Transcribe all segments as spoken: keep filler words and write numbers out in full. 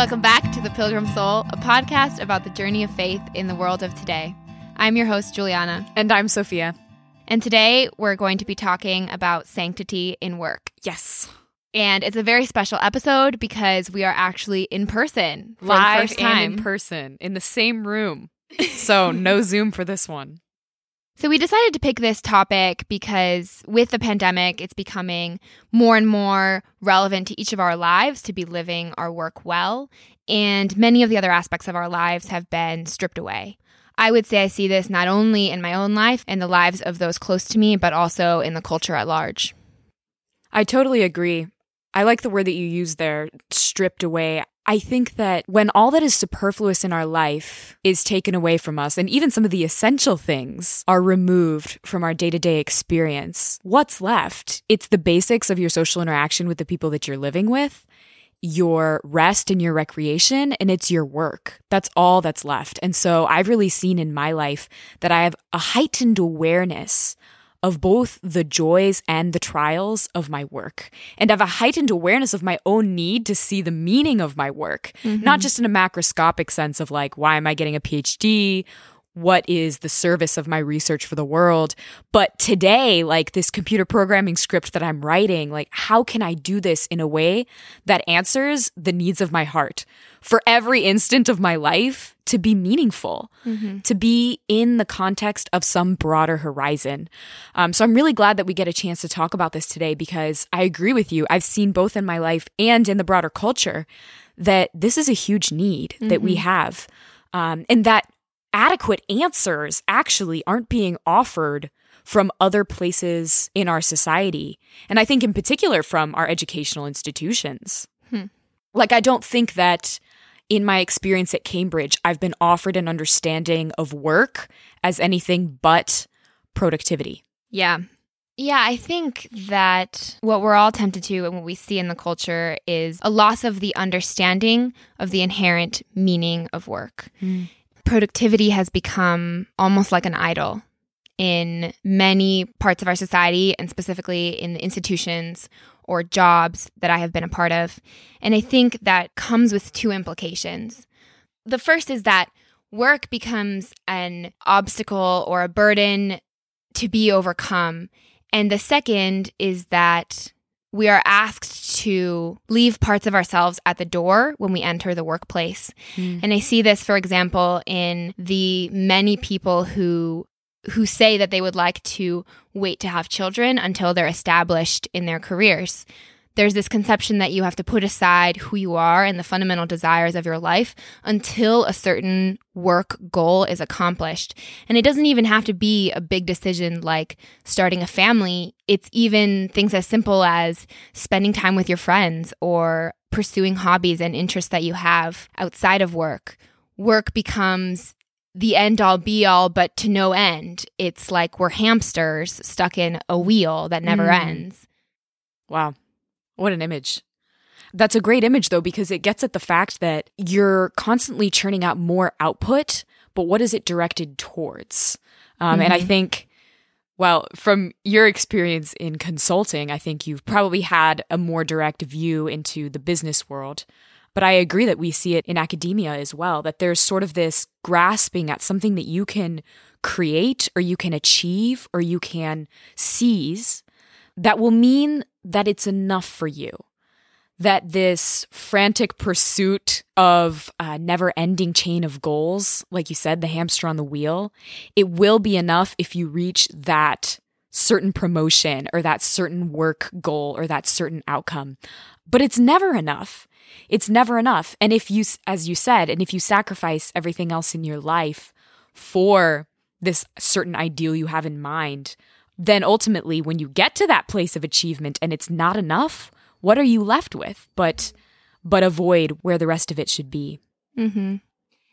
Welcome back to The Pilgrim Soul, a podcast about the journey of faith in the world of today. I'm your host, Juliana. And I'm Sophia. And today we're going to be talking about sanctity in work. Yes. And it's a very special episode because we are actually in person. For Live the first time. And in person, in the same room. So no Zoom for this one. So we decided to pick this topic because with the pandemic, it's becoming more and more relevant to each of our lives to be living our work well. And many of the other aspects of our lives have been stripped away. I would say I see this not only in my own life and the lives of those close to me, but also in the culture at large. I totally agree. I like the word that you used there, stripped away. I think that when all that is superfluous in our life is taken away from us, and even some of the essential things are removed from our day-to-day experience, what's left? It's the basics of your social interaction with the people that you're living with, your rest and your recreation, and it's your work. That's all that's left. And so I've really seen in my life that I have a heightened awareness of both the joys and the trials of my work. And I have a heightened awareness of my own need to see the meaning of my work, mm-hmm. not just in a macroscopic sense of like, why am I getting a P H D? What is the service of my research for the world? But today, like this computer programming script that I'm writing, like how can I do this in a way that answers the needs of my heart for every instant of my life to be meaningful, mm-hmm. to be in the context of some broader horizon? Um, so I'm really glad that we get a chance to talk about this today because I agree with you. I've seen both in my life and in the broader culture that this is a huge need mm-hmm. that we have um, and that adequate answers actually aren't being offered from other places in our society. And I think in particular from our educational institutions. Hmm. Like, I don't think that in my experience at Cambridge, I've been offered an understanding of work as anything but productivity. Yeah. Yeah, I think that what we're all tempted to and what we see in the culture is a loss of the understanding of the inherent meaning of work. Hmm. Productivity has become almost like an idol in many parts of our society and specifically in the institutions or jobs that I have been a part of. And I think that comes with two implications. The first is that work becomes an obstacle or a burden to be overcome. And the second is that we are asked to leave parts of ourselves at the door when we enter the workplace. Mm. And I see this, for example, in the many people who who say that they would like to wait to have children until they're established in their careers. There's this conception that you have to put aside who you are and the fundamental desires of your life until a certain work goal is accomplished. And it doesn't even have to be a big decision like starting a family. It's even things as simple as spending time with your friends or pursuing hobbies and interests that you have outside of work. Work becomes the end-all be-all, but to no end. It's like we're hamsters stuck in a wheel that never mm. ends. Wow. What an image. That's a great image, though, because it gets at the fact that you're constantly churning out more output, but what is it directed towards? Um, mm-hmm. And I think, well, from your experience in consulting, I think you've probably had a more direct view into the business world. But I agree that we see it in academia as well, that there's sort of this grasping at something that you can create or you can achieve or you can seize that will mean that it's enough for you, that this frantic pursuit of a never-ending chain of goals, like you said, the hamster on the wheel, it will be enough if you reach that certain promotion or that certain work goal or that certain outcome. But it's never enough. It's never enough. And if you, as you said, and if you sacrifice everything else in your life for this certain ideal you have in mind, then ultimately when you get to that place of achievement and it's not enough, what are you left with but but a void where the rest of it should be? Mm-hmm.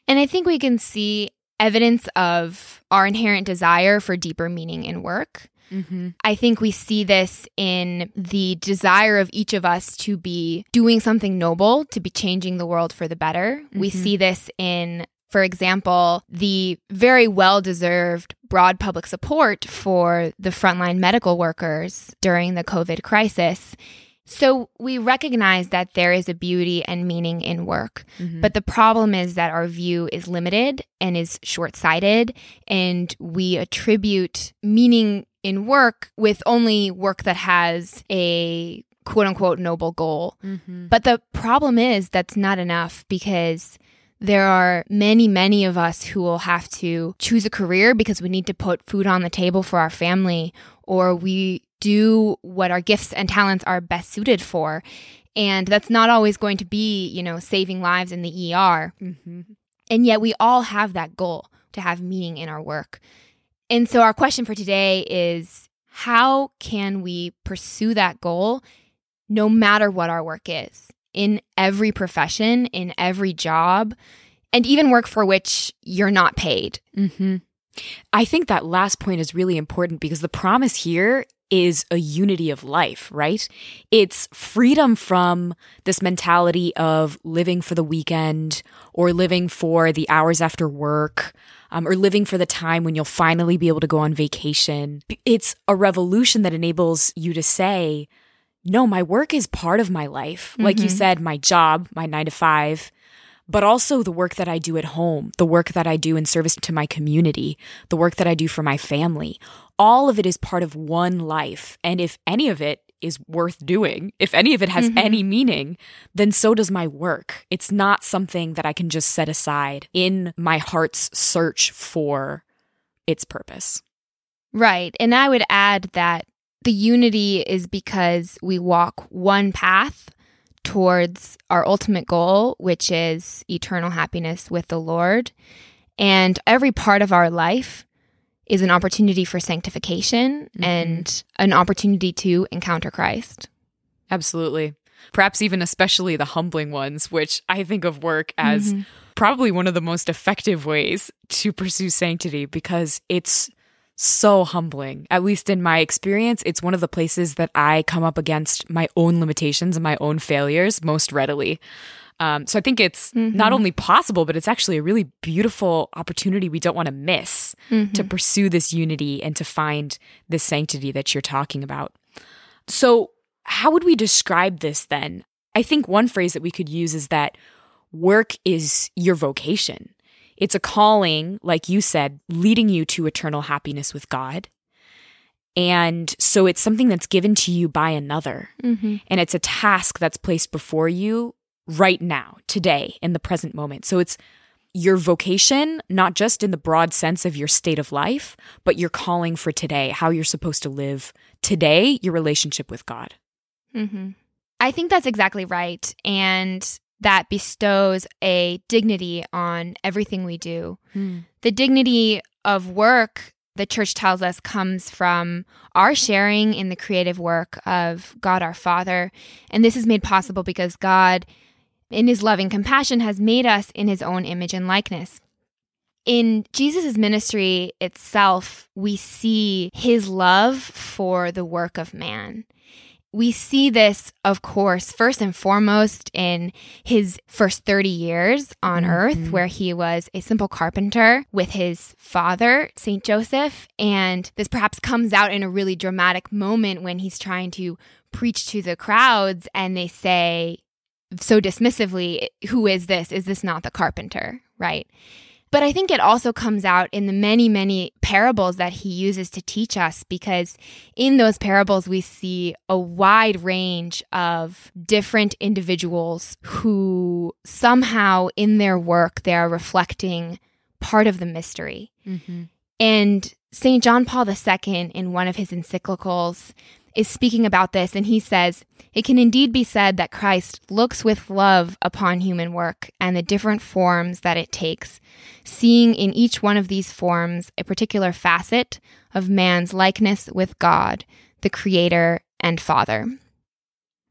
And I think we can see evidence of our inherent desire for deeper meaning in work. Mm-hmm. I think we see this in the desire of each of us to be doing something noble, to be changing the world for the better. Mm-hmm. We see this in, for example, the very well-deserved broad public support for the frontline medical workers during the COVID crisis. So we recognize that there is a beauty and meaning in work, mm-hmm. but the problem is that our view is limited and is short-sighted, and we attribute meaning in work with only work that has a quote-unquote noble goal. Mm-hmm. But the problem is that's not enough, because there are many, many of us who will have to choose a career because we need to put food on the table for our family, or we do what our gifts and talents are best suited for. And that's not always going to be, you know, saving lives in the E R. Mm-hmm. And yet we all have that goal to have meaning in our work. And so our question for today is, how can we pursue that goal no matter what our work is, in every profession, in every job, and even work for which you're not paid? Mm-hmm. I think that last point is really important, because the promise here is a unity of life, right? It's freedom from this mentality of living for the weekend, or living for the hours after work, um, or living for the time when you'll finally be able to go on vacation. It's a revolution that enables you to say, no, my work is part of my life. Mm-hmm. Like you said, my job, my nine to five, but also the work that I do at home, the work that I do in service to my community, the work that I do for my family. All of it is part of one life. And if any of it is worth doing, if any of it has mm-hmm. any meaning, then so does my work. It's not something that I can just set aside in my heart's search for its purpose. Right. And I would add that the unity is because we walk one path towards our ultimate goal, which is eternal happiness with the Lord. And every part of our life is an opportunity for sanctification mm-hmm. and an opportunity to encounter Christ. Absolutely. Perhaps even especially the humbling ones, which I think of work as mm-hmm. probably one of the most effective ways to pursue sanctity, because it's so humbling. At least in my experience, it's one of the places that I come up against my own limitations and my own failures most readily. Um, so I think it's mm-hmm. not only possible, but it's actually a really beautiful opportunity we don't want to miss mm-hmm. to pursue this unity and to find this sanctity that you're talking about. So how would we describe this then? I think one phrase that we could use is that work is your vocation. It's a calling, like you said, leading you to eternal happiness with God. And so it's something that's given to you by another. Mm-hmm. And it's a task that's placed before you right now, today, in the present moment. So it's your vocation, not just in the broad sense of your state of life, but your calling for today, how you're supposed to live today, your relationship with God. Mm-hmm. I think that's exactly right. And that bestows a dignity on everything we do. Mm. The dignity of work, the church tells us, comes from our sharing in the creative work of God our Father. And this is made possible because God, in his loving compassion, has made us in his own image and likeness. In Jesus' ministry itself, we see his love for the work of man. We see this, of course, first and foremost in his first thirty years on mm-hmm. earth, where he was a simple carpenter with his father, Saint Joseph. And this perhaps comes out in a really dramatic moment when he's trying to preach to the crowds and they say so dismissively, "Who is this? Is this not the carpenter?" Right? But I think it also comes out in the many, many parables that he uses to teach us, because in those parables we see a wide range of different individuals who somehow in their work they are reflecting part of the mystery. Mm-hmm. And Saint John Paul the Second, in one of his encyclicals, is speaking about this, and he says, "It can indeed be said that Christ looks with love upon human work and the different forms that it takes, seeing in each one of these forms a particular facet of man's likeness with God, the Creator and Father."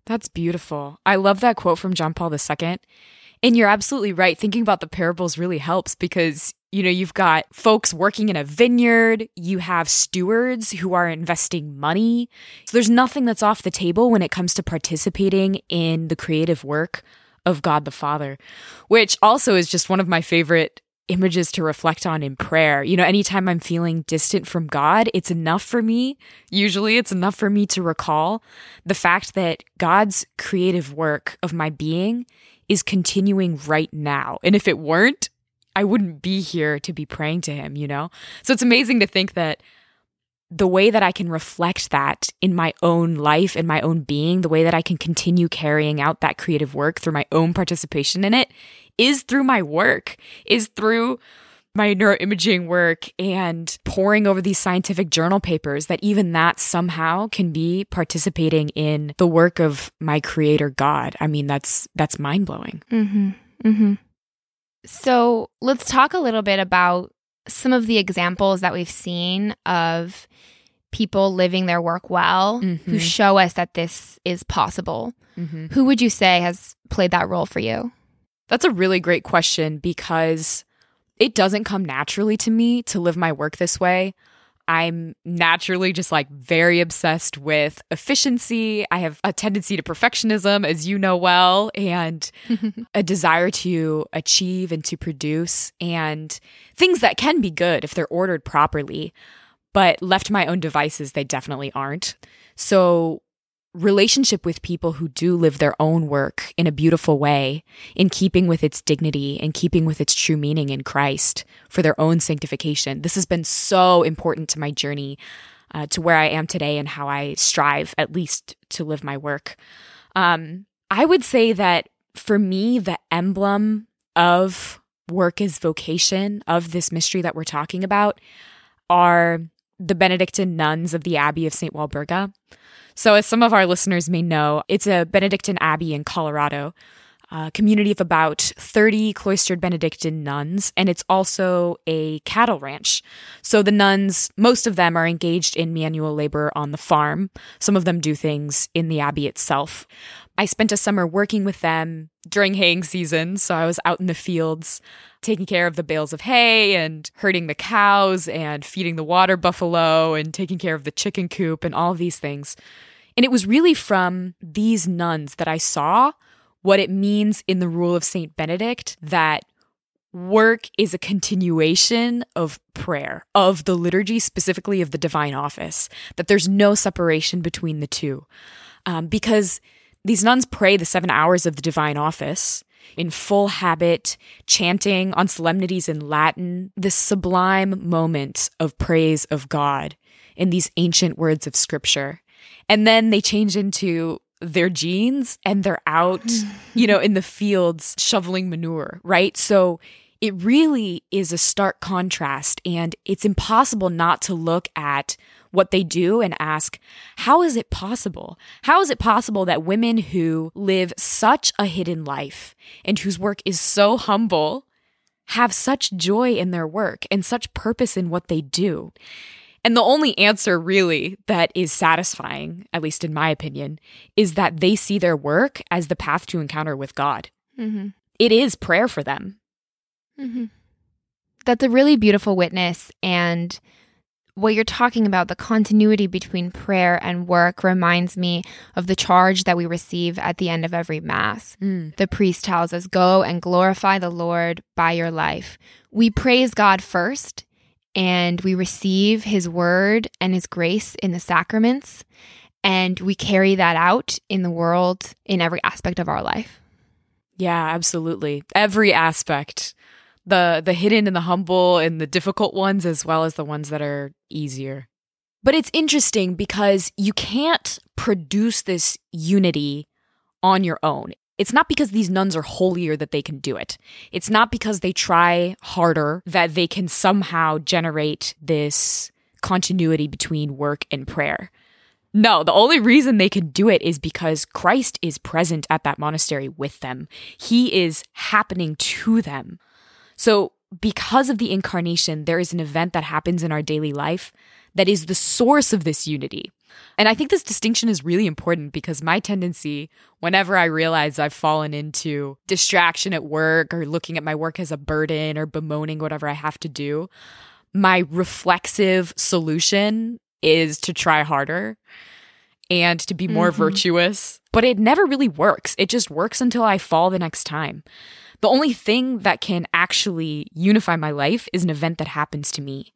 That's beautiful. I love that quote from John Paul the Second. And you're absolutely right. Thinking about the parables really helps, because you know, you've got folks working in a vineyard, you have stewards who are investing money. So there's nothing that's off the table when it comes to participating in the creative work of God the Father, which also is just one of my favorite images to reflect on in prayer. You know, anytime I'm feeling distant from God, it's enough for me. Usually it's enough for me to recall the fact that God's creative work of my being is continuing right now. And if it weren't, I wouldn't be here to be praying to him, you know? So it's amazing to think that the way that I can reflect that in my own life, in my own being, the way that I can continue carrying out that creative work through my own participation in it is through my work, is through my neuroimaging work and poring over these scientific journal papers, that even that somehow can be participating in the work of my creator God. I mean, that's that's mind-blowing. Mm-hmm. Mm-hmm. So let's talk a little bit about some of the examples that we've seen of people living their work well, mm-hmm. who show us that this is possible. Mm-hmm. Who would you say has played that role for you? That's a really great question, because it doesn't come naturally to me to live my work this way. I'm naturally just like very obsessed with efficiency. I have a tendency to perfectionism, as you know well, and a desire to achieve and to produce, and things that can be good if they're ordered properly, but left to my own devices, they definitely aren't. So relationship with people who do live their own work in a beautiful way, in keeping with its dignity, in keeping with its true meaning in Christ for their own sanctification. This has been so important to my journey, uh, to where I am today and how I strive at least to live my work. Um, I would say that for me, the emblem of work as vocation, of this mystery that we're talking about, are the Benedictine nuns of the Abbey of Saint Walburga. So as some of our listeners may know, it's a Benedictine abbey in Colorado, a community of about thirty cloistered Benedictine nuns, and it's also a cattle ranch. So the nuns, most of them are engaged in manual labor on the farm. Some of them do things in the abbey itself. I spent a summer working with them during haying season, so I was out in the fields taking care of the bales of hay and herding the cows and feeding the water buffalo and taking care of the chicken coop and all of these things. And it was really from these nuns that I saw what it means in the rule of Saint Benedict that work is a continuation of prayer, of the liturgy, specifically of the divine office, that there's no separation between the two. Um, because these nuns pray the seven hours of the divine office in full habit, chanting on solemnities in Latin, this sublime moment of praise of God in these ancient words of scripture. And then they change into their jeans and they're out, you know, in the fields shoveling manure, right? So it really is a stark contrast, and it's impossible not to look at what they do and ask, how is it possible? How is it possible that women who live such a hidden life and whose work is so humble have such joy in their work and such purpose in what they do? And the only answer really that is satisfying, at least in my opinion, is that they see their work as the path to encounter with God. Mm-hmm. It is prayer for them. Mm-hmm. That's a really beautiful witness, and what you're talking about, the continuity between prayer and work, reminds me of the charge that we receive at the end of every Mass. Mm. The priest tells us, go and glorify the Lord by your life. We praise God first, and we receive his word and his grace in the sacraments, and we carry that out in the world in every aspect of our life. Yeah, absolutely. Every aspect. The the hidden and the humble and the difficult ones, as well as the ones that are easier. But it's interesting because you can't produce this unity on your own. It's not because these nuns are holier that they can do it. It's not because they try harder that they can somehow generate this continuity between work and prayer. No, the only reason they can do it is because Christ is present at that monastery with them. He is happening to them. So because of the incarnation, there is an event that happens in our daily life that is the source of this unity. And I think this distinction is really important, because my tendency, whenever I realize I've fallen into distraction at work or looking at my work as a burden or bemoaning whatever I have to do, my reflexive solution is to try harder and to be more mm-hmm. virtuous. But it never really works. It just works until I fall the next time. The only thing that can actually unify my life is an event that happens to me,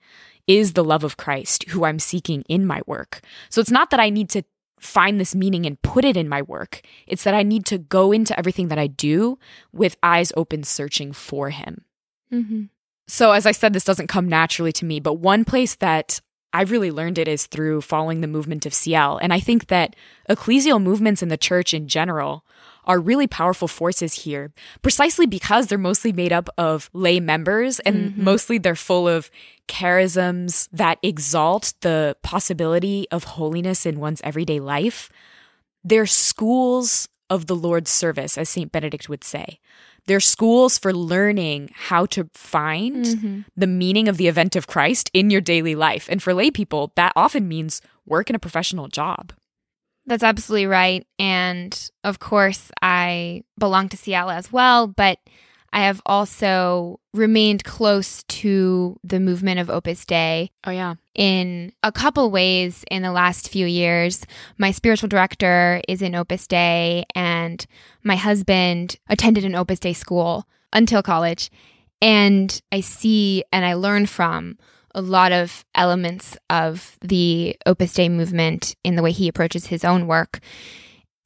is the love of Christ, who I'm seeking in my work. So it's not that I need to find this meaning and put it in my work. It's that I need to go into everything that I do with eyes open, searching for him. Mm-hmm. So as I said, this doesn't come naturally to me, but one place that I've really learned it is through following the movement of C L. And I think that ecclesial movements in the church in general are really powerful forces here, precisely because they're mostly made up of lay members, and mm-hmm. mostly they're full of charisms that exalt the possibility of holiness in one's everyday life. They're schools of the Lord's service, as Saint Benedict would say. They're schools for learning how to find mm-hmm. the meaning of the event of Christ in your daily life. And for lay people, that often means work in a professional job. That's absolutely right. And of course, I belong to C L as well, but I have also remained close to the movement of Opus Dei. Oh, yeah. In a couple ways in the last few years. My spiritual director is in Opus Dei, and my husband attended an Opus Dei school until college. And I see and I learn from a lot of elements of the Opus Dei movement in the way he approaches his own work.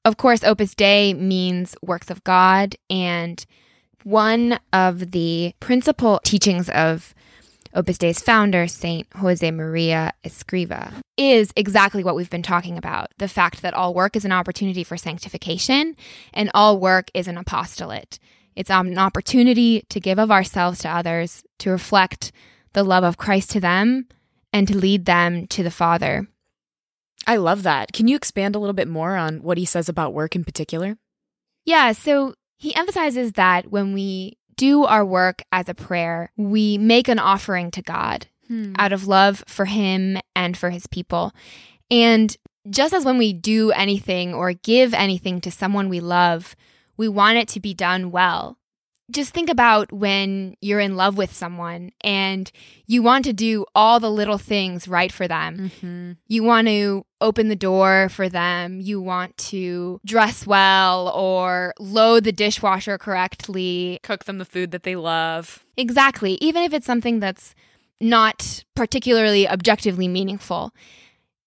Of course, Opus Dei means works of God, and one of the principal teachings of Opus Dei's founder, Saint Josemaria Escriva, is exactly what we've been talking about, the fact that all work is an opportunity for sanctification, and all work is an apostolate. It's an opportunity to give of ourselves to others, to reflect the love of Christ to them, and to lead them to the Father. I love that. Can you expand a little bit more on what he says about work in particular? Yeah, so he emphasizes that when we do our work as a prayer, we make an offering to God hmm. out of love for him and for his people. And just as when we do anything or give anything to someone we love, we want it to be done well. Just think about when you're in love with someone and you want to do all the little things right for them. Mm-hmm. You want to open the door for them. You want to dress well or load the dishwasher correctly. Cook them the food that they love. Exactly. Even if it's something that's not particularly objectively meaningful,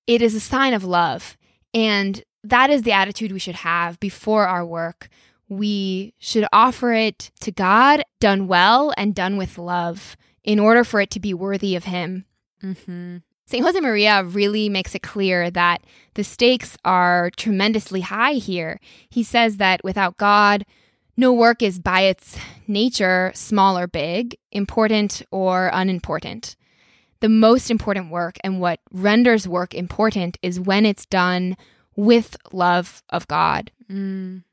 it is a sign of love. And that is the attitude we should have before our work. We should offer it to God, done well and done with love, in order for it to be worthy of him. Mm-hmm. Saint Josemaria really makes it clear that the stakes are tremendously high here. He says that without God, no work is by its nature small or big, important or unimportant. The most important work, and what renders work important, is when it's done with love of God. Mm.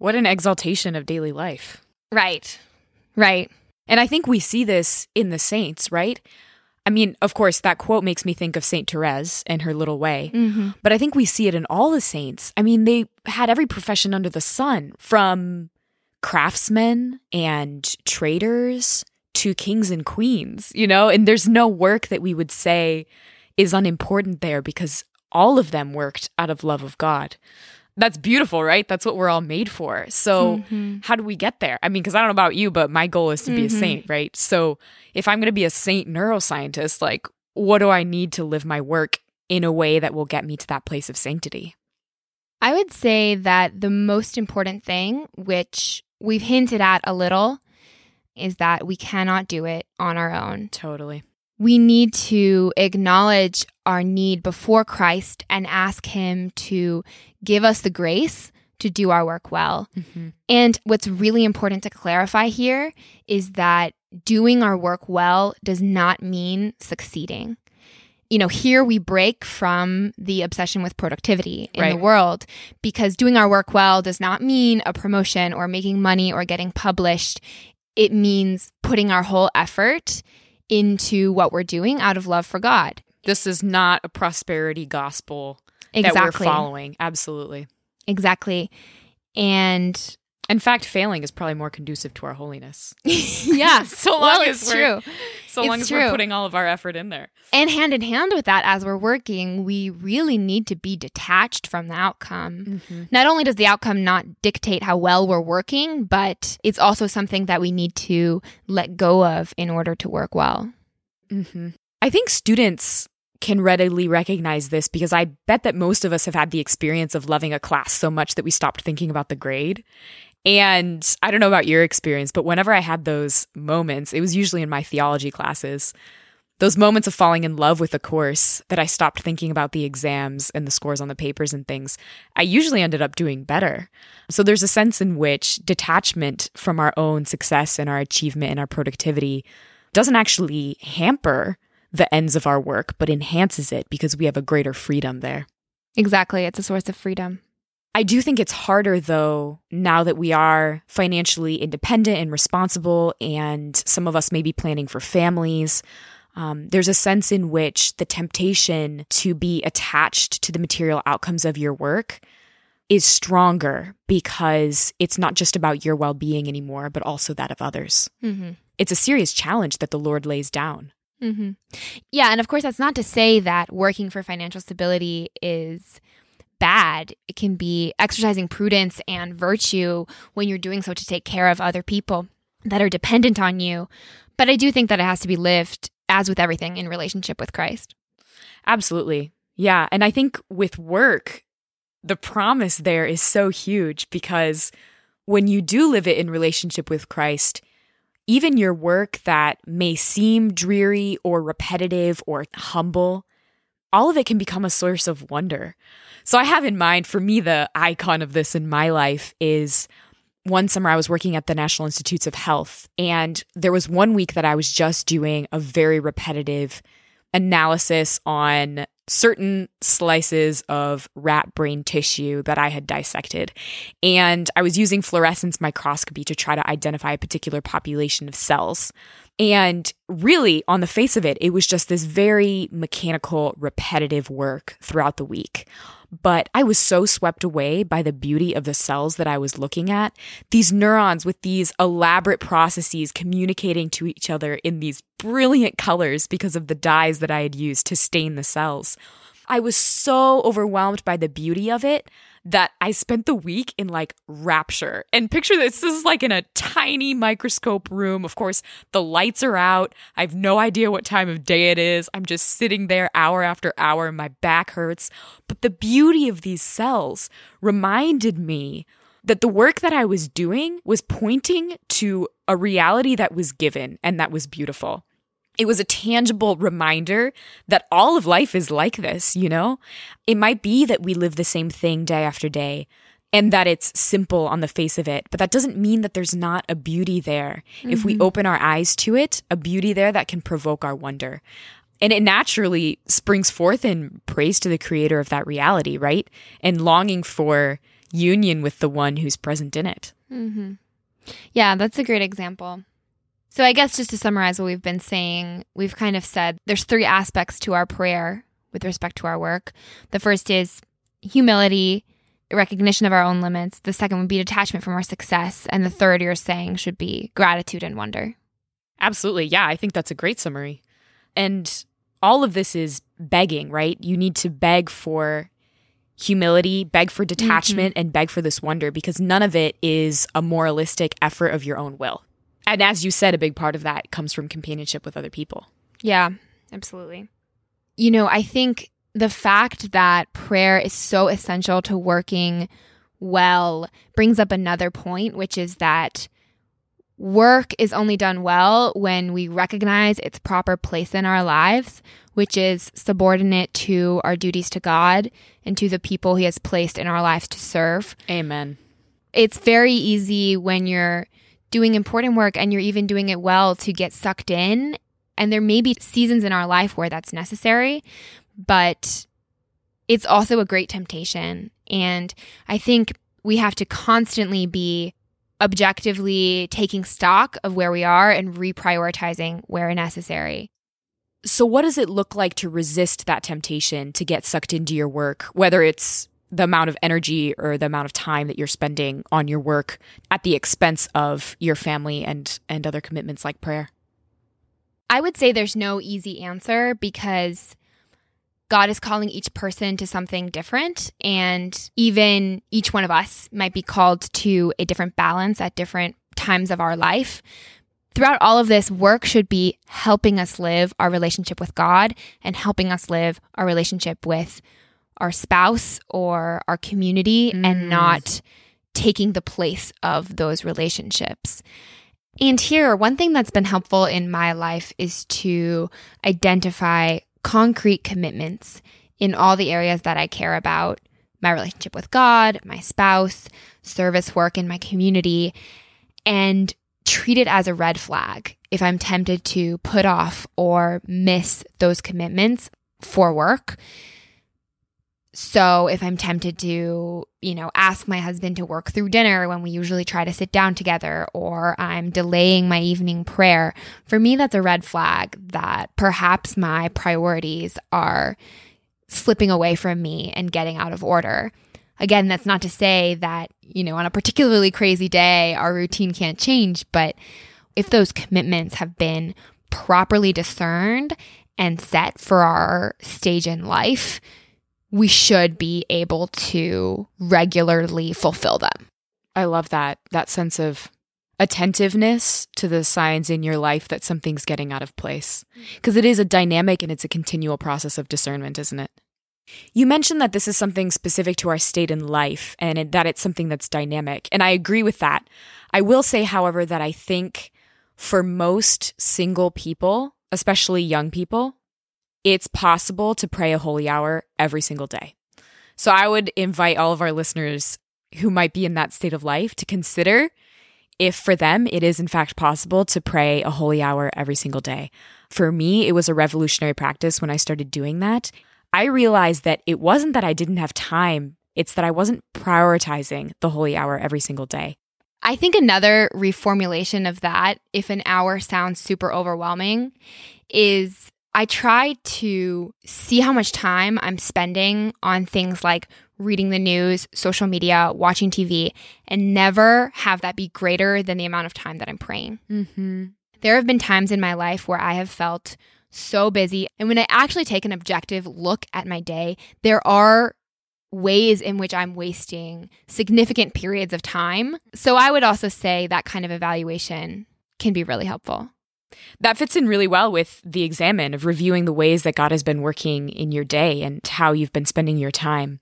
What an exaltation of daily life. Right, right. And I think we see this in the saints, right? I mean, of course, that quote makes me think of Saint Therese and her little way, mm-hmm. but I think we see it in all the saints. I mean, they had every profession under the sun, from craftsmen and traders to kings and queens, you know? And there's no work that we would say is unimportant there, because all of them worked out of love of God. That's beautiful, right? That's what we're all made for. So mm-hmm. how do we get there? I mean, because I don't know about you, but my goal is to mm-hmm. be a saint, right? So if I'm going to be a saint neuroscientist, like, what do I need to live my work in a way that will get me to that place of sanctity? I would say that the most important thing, which we've hinted at a little, is that we cannot do it on our own. Totally. We need to acknowledge our need before Christ and ask him to give us the grace to do our work well. Mm-hmm. And what's really important to clarify here is that doing our work well does not mean succeeding. You know, here we break from the obsession with productivity in right. the world, because doing our work well does not mean a promotion or making money or getting published. It means putting our whole effort into what we're doing out of love for God. This is not a prosperity gospel exactly. that we're following. Absolutely. Exactly. And In fact, failing is probably more conducive to our holiness. Yeah. so long well, as it's we're, true. So long it's as true. We're putting all of our effort in there. And hand in hand with that, as we're working, we really need to be detached from the outcome. Mm-hmm. Not only does the outcome not dictate how well we're working, but it's also something that we need to let go of in order to work well. Mm-hmm. I think students can readily recognize this because I bet that most of us have had the experience of loving a class so much that we stopped thinking about the grade. And I don't know about your experience, but whenever I had those moments, it was usually in my theology classes, those moments of falling in love with a course that I stopped thinking about the exams and the scores on the papers and things, I usually ended up doing better. So there's a sense in which detachment from our own success and our achievement and our productivity doesn't actually hamper the ends of our work, but enhances it because we have a greater freedom there. Exactly. It's a source of freedom. I do think it's harder, though, now that we are financially independent and responsible, and some of us may be planning for families. Um, there's a sense in which the temptation to be attached to the material outcomes of your work is stronger because it's not just about your well-being anymore, but also that of others. Mm-hmm. It's a serious challenge that the Lord lays down. Mm-hmm. Yeah. And of course, that's not to say that working for financial stability is bad. It can be exercising prudence and virtue when you're doing so to take care of other people that are dependent on you. But I do think that it has to be lived, as with everything, in relationship with Christ. Absolutely. Yeah. And I think with work, the promise there is so huge because when you do live it in relationship with Christ, even your work that may seem dreary or repetitive or humble, all of it can become a source of wonder. So I have in mind, for me, the icon of this in my life is one summer I was working at the National Institutes of Health, and there was one week that I was just doing a very repetitive analysis on certain slices of rat brain tissue that I had dissected. And I was using fluorescence microscopy to try to identify a particular population of cells. And really, on the face of it, it was just this very mechanical, repetitive work throughout the week. But I was so swept away by the beauty of the cells that I was looking at. These neurons with these elaborate processes communicating to each other in these brilliant colors because of the dyes that I had used to stain the cells. I was so overwhelmed by the beauty of it that I spent the week in like rapture. And picture this, this is like in a tiny microscope room. Of course, the lights are out. I have no idea what time of day it is. I'm just sitting there hour after hour and my back hurts. But the beauty of these cells reminded me that the work that I was doing was pointing to a reality that was given and that was beautiful. It was a tangible reminder that all of life is like this, you know? It might be that we live the same thing day after day and that it's simple on the face of it, but that doesn't mean that there's not a beauty there. Mm-hmm. If we open our eyes to it, a beauty there that can provoke our wonder. And it naturally springs forth in praise to the creator of that reality, right? And longing for union with the one who's present in it. Mm-hmm. Yeah, that's a great example. So I guess just to summarize what we've been saying, we've kind of said there's three aspects to our prayer with respect to our work. The first is humility, recognition of our own limits. The second would be detachment from our success. And the third, you're saying, should be gratitude and wonder. Absolutely. Yeah, I think that's a great summary. And all of this is begging, right? You need to beg for humility, beg for detachment, mm-hmm. and beg for this wonder because none of it is a moralistic effort of your own will. And as you said, a big part of that comes from companionship with other people. Yeah, absolutely. You know, I think the fact that prayer is so essential to working well brings up another point, which is that work is only done well when we recognize its proper place in our lives, which is subordinate to our duties to God and to the people He has placed in our lives to serve. Amen. It's very easy when you're doing important work and you're even doing it well to get sucked in. And there may be seasons in our life where that's necessary, but it's also a great temptation. And I think we have to constantly be objectively taking stock of where we are and reprioritizing where necessary. So what does it look like to resist that temptation to get sucked into your work, whether it's the amount of energy or the amount of time that you're spending on your work at the expense of your family and and other commitments like prayer? I would say there's no easy answer, because God is calling each person to something different, and even each one of us might be called to a different balance at different times of our life. Throughout all of this, work should be helping us live our relationship with God and helping us live our relationship with our spouse or our community, mm. and not taking the place of those relationships. And here, one thing that's been helpful in my life is to identify concrete commitments in all the areas that I care about: my relationship with God, my spouse, service work in my community, and treat it as a red flag if I'm tempted to put off or miss those commitments for work. So if I'm tempted to, you know, ask my husband to work through dinner when we usually try to sit down together, or I'm delaying my evening prayer, for me, that's a red flag that perhaps my priorities are slipping away from me and getting out of order. Again, that's not to say that, you know, on a particularly crazy day, our routine can't change, but if those commitments have been properly discerned and set for our stage in life, we should be able to regularly fulfill them. I love that, that sense of attentiveness to the signs in your life that something's getting out of place. Because it is a dynamic and it's a continual process of discernment, isn't it? You mentioned that this is something specific to our state in life and that it's something that's dynamic. And I agree with that. I will say, however, that I think for most single people, especially young people, it's possible to pray a holy hour every single day. So I would invite all of our listeners who might be in that state of life to consider if for them it is in fact possible to pray a holy hour every single day. For me, it was a revolutionary practice when I started doing that. I realized that it wasn't that I didn't have time, it's that I wasn't prioritizing the holy hour every single day. I think another reformulation of that, if an hour sounds super overwhelming, is I try to see how much time I'm spending on things like reading the news, social media, watching T V, and never have that be greater than the amount of time that I'm praying. Mm-hmm. There have been times in my life where I have felt so busy. And when I actually take an objective look at my day, there are ways in which I'm wasting significant periods of time. So I would also say that kind of evaluation can be really helpful. That fits in really well with the examine of reviewing the ways that God has been working in your day and how you've been spending your time.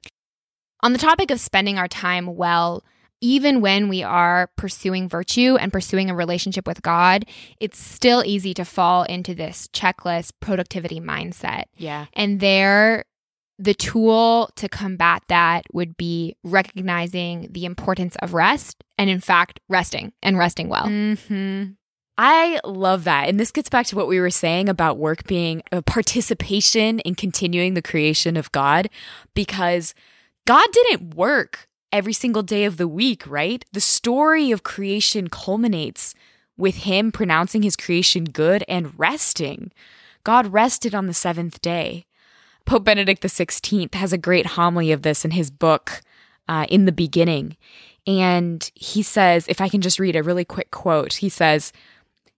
On the topic of spending our time well, even when we are pursuing virtue and pursuing a relationship with God, it's still easy to fall into this checklist productivity mindset. Yeah. And there, the tool to combat that would be recognizing the importance of rest and, in fact, resting and resting well. Mm-hmm. I love that. And this gets back to what we were saying about work being a participation in continuing the creation of God, because God didn't work every single day of the week, right? The story of creation culminates with him pronouncing his creation good and resting. God rested on the seventh day. Pope Benedict the sixteenth has a great homily of this in his book, uh, In the Beginning. And he says, if I can just read a really quick quote, he says,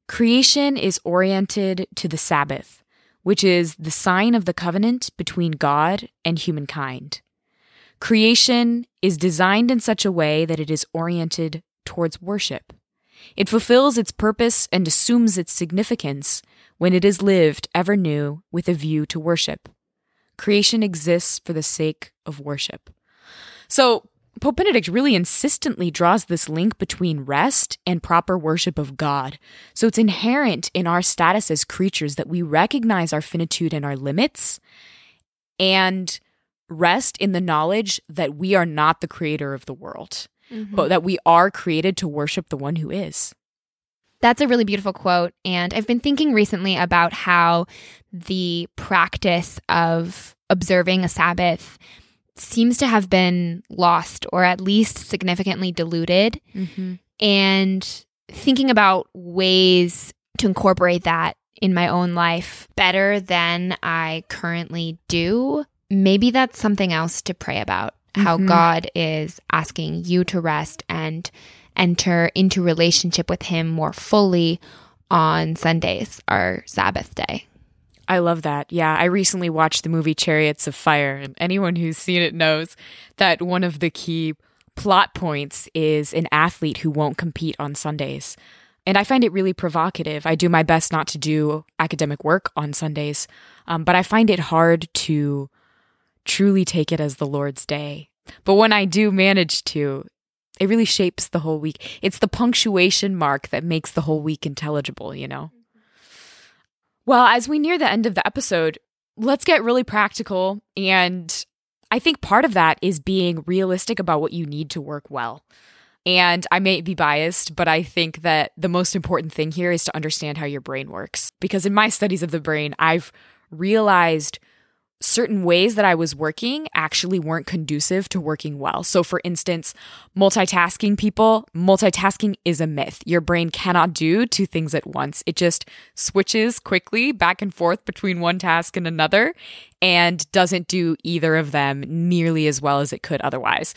"Creation is oriented to the Sabbath, which is the sign of the covenant between God and humankind. Creation is designed in such a way that it is oriented towards worship. It fulfills its purpose and assumes its significance when it is lived ever new with a view to worship. Creation exists for the sake of worship." So Pope Benedict really insistently draws this link between rest and proper worship of God. So it's inherent in our status as creatures that we recognize our finitude and our limits and rest in the knowledge that we are not the creator of the world, mm-hmm. but that we are created to worship the one who is. That's a really beautiful quote. And I've been thinking recently about how the practice of observing a Sabbath seems to have been lost, or at least significantly diluted. Mm-hmm. And thinking about ways to incorporate that in my own life better than I currently do, maybe that's something else to pray about. how mm-hmm. God is asking you to rest and enter into relationship with him more fully on Sundays, our Sabbath day. I love that. Yeah, I recently watched the movie Chariots of Fire, and anyone who's seen it knows that one of the key plot points is an athlete who won't compete on Sundays. And I find it really provocative. I do my best not to do academic work on Sundays, um, but I find it hard to truly take it as the Lord's day. But when I do manage to, it really shapes the whole week. It's the punctuation mark that makes the whole week intelligible, you know? Well, as we near the end of the episode, let's get really practical. And I think part of that is being realistic about what you need to work well. And I may be biased, but I think that the most important thing here is to understand how your brain works. Because in my studies of the brain, I've realized certain ways that I was working actually weren't conducive to working well. So for instance, multitasking people, multitasking is a myth. Your brain cannot do two things at once. It just switches quickly back and forth between one task and another and doesn't do either of them nearly as well as it could otherwise.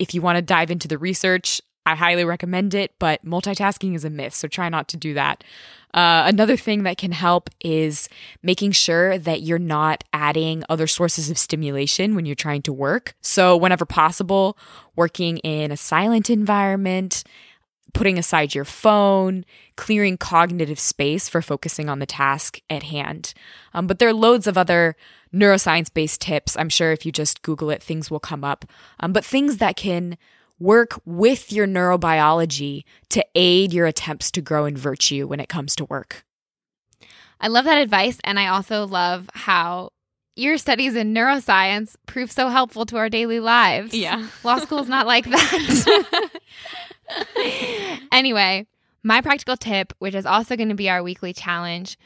If you want to dive into the research, I highly recommend it, but multitasking is a myth, so try not to do that. Uh, another thing that can help is making sure that you're not adding other sources of stimulation when you're trying to work. So whenever possible, working in a silent environment, putting aside your phone, clearing cognitive space for focusing on the task at hand. Um, but there are loads of other neuroscience-based tips. I'm sure if you just Google it, things will come up. Um, but things that can work with your neurobiology to aid your attempts to grow in virtue when it comes to work. I love that advice. And I also love how your studies in neuroscience prove so helpful to our daily lives. Yeah. Law school's not like that. Anyway, my practical tip, which is also going to be our weekly challenge,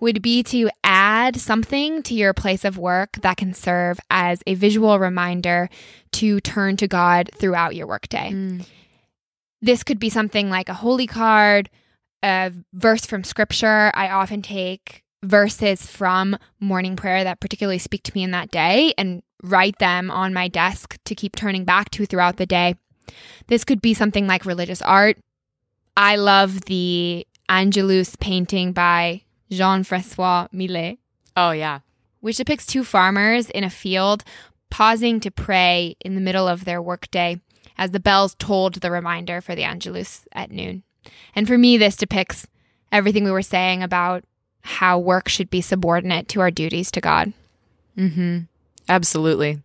would be to add something to your place of work that can serve as a visual reminder to turn to God throughout your workday. Mm. This could be something like a holy card, a verse from scripture. I often take verses from morning prayer that particularly speak to me in that day and write them on my desk to keep turning back to throughout the day. This could be something like religious art. I love the Angelus painting by Jean-François Millet. Oh, yeah. Which depicts two farmers in a field pausing to pray in the middle of their workday as the bells tolled the reminder for the Angelus at noon. And for me, this depicts everything we were saying about how work should be subordinate to our duties to God. Mm-hmm. Absolutely.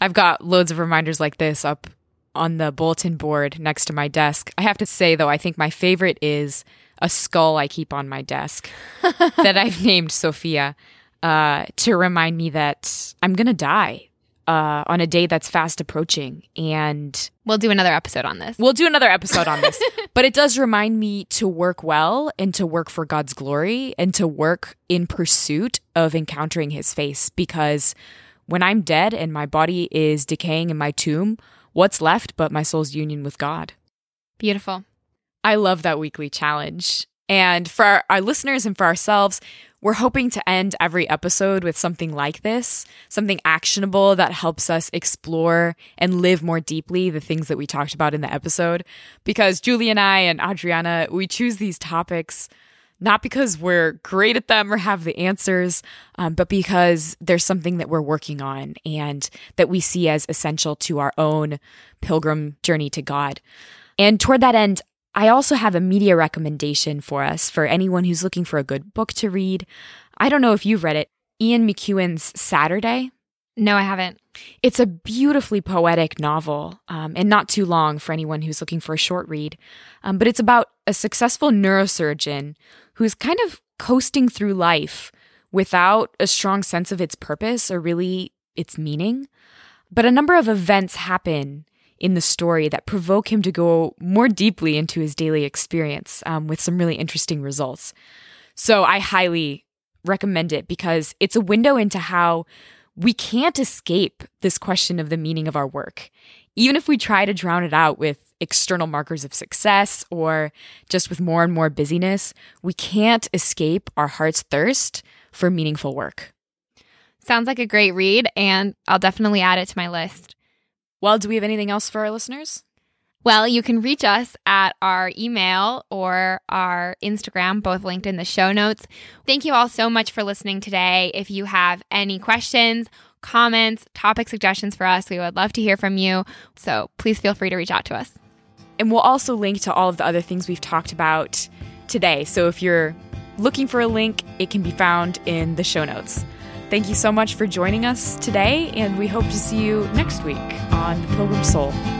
I've got loads of reminders like this up on the bulletin board next to my desk. I have to say, though, I think my favorite is a skull I keep on my desk that I've named Sophia uh, to remind me that I'm going to die uh, on a day that's fast approaching. And we'll do another episode on this. We'll do another episode on this. But it does remind me to work well and to work for God's glory and to work in pursuit of encountering his face. Because when I'm dead and my body is decaying in my tomb, what's left but my soul's union with God? Beautiful. I love that weekly challenge. And for our, our listeners and for ourselves, we're hoping to end every episode with something like this, something actionable that helps us explore and live more deeply the things that we talked about in the episode. Because Julie and I and Adriana, we choose these topics not because we're great at them or have the answers, um, but because there's something that we're working on and that we see as essential to our own pilgrim journey to God. And toward that end, I also have a media recommendation for us, for anyone who's looking for a good book to read. I don't know if you've read it, Ian McEwan's Saturday? No, I haven't. It's a beautifully poetic novel, um, and not too long for anyone who's looking for a short read. Um, but it's about a successful neurosurgeon who's kind of coasting through life without a strong sense of its purpose or really its meaning. But a number of events happen in the story that provoke him to go more deeply into his daily experience um, with some really interesting results. So I highly recommend it because it's a window into how we can't escape this question of the meaning of our work, even if we try to drown it out with external markers of success or just with more and more busyness. We can't escape our heart's thirst for meaningful work. Sounds like a great read, and I'll definitely add it to my list. Well, do we have anything else for our listeners? Well, you can reach us at our email or our Instagram, both linked in the show notes. Thank you all so much for listening today. If you have any questions, comments, topic suggestions for us, we would love to hear from you. So please feel free to reach out to us. And we'll also link to all of the other things we've talked about today. So if you're looking for a link, it can be found in the show notes. Thank you so much for joining us today, and we hope to see you next week on The Pilgrim Soul.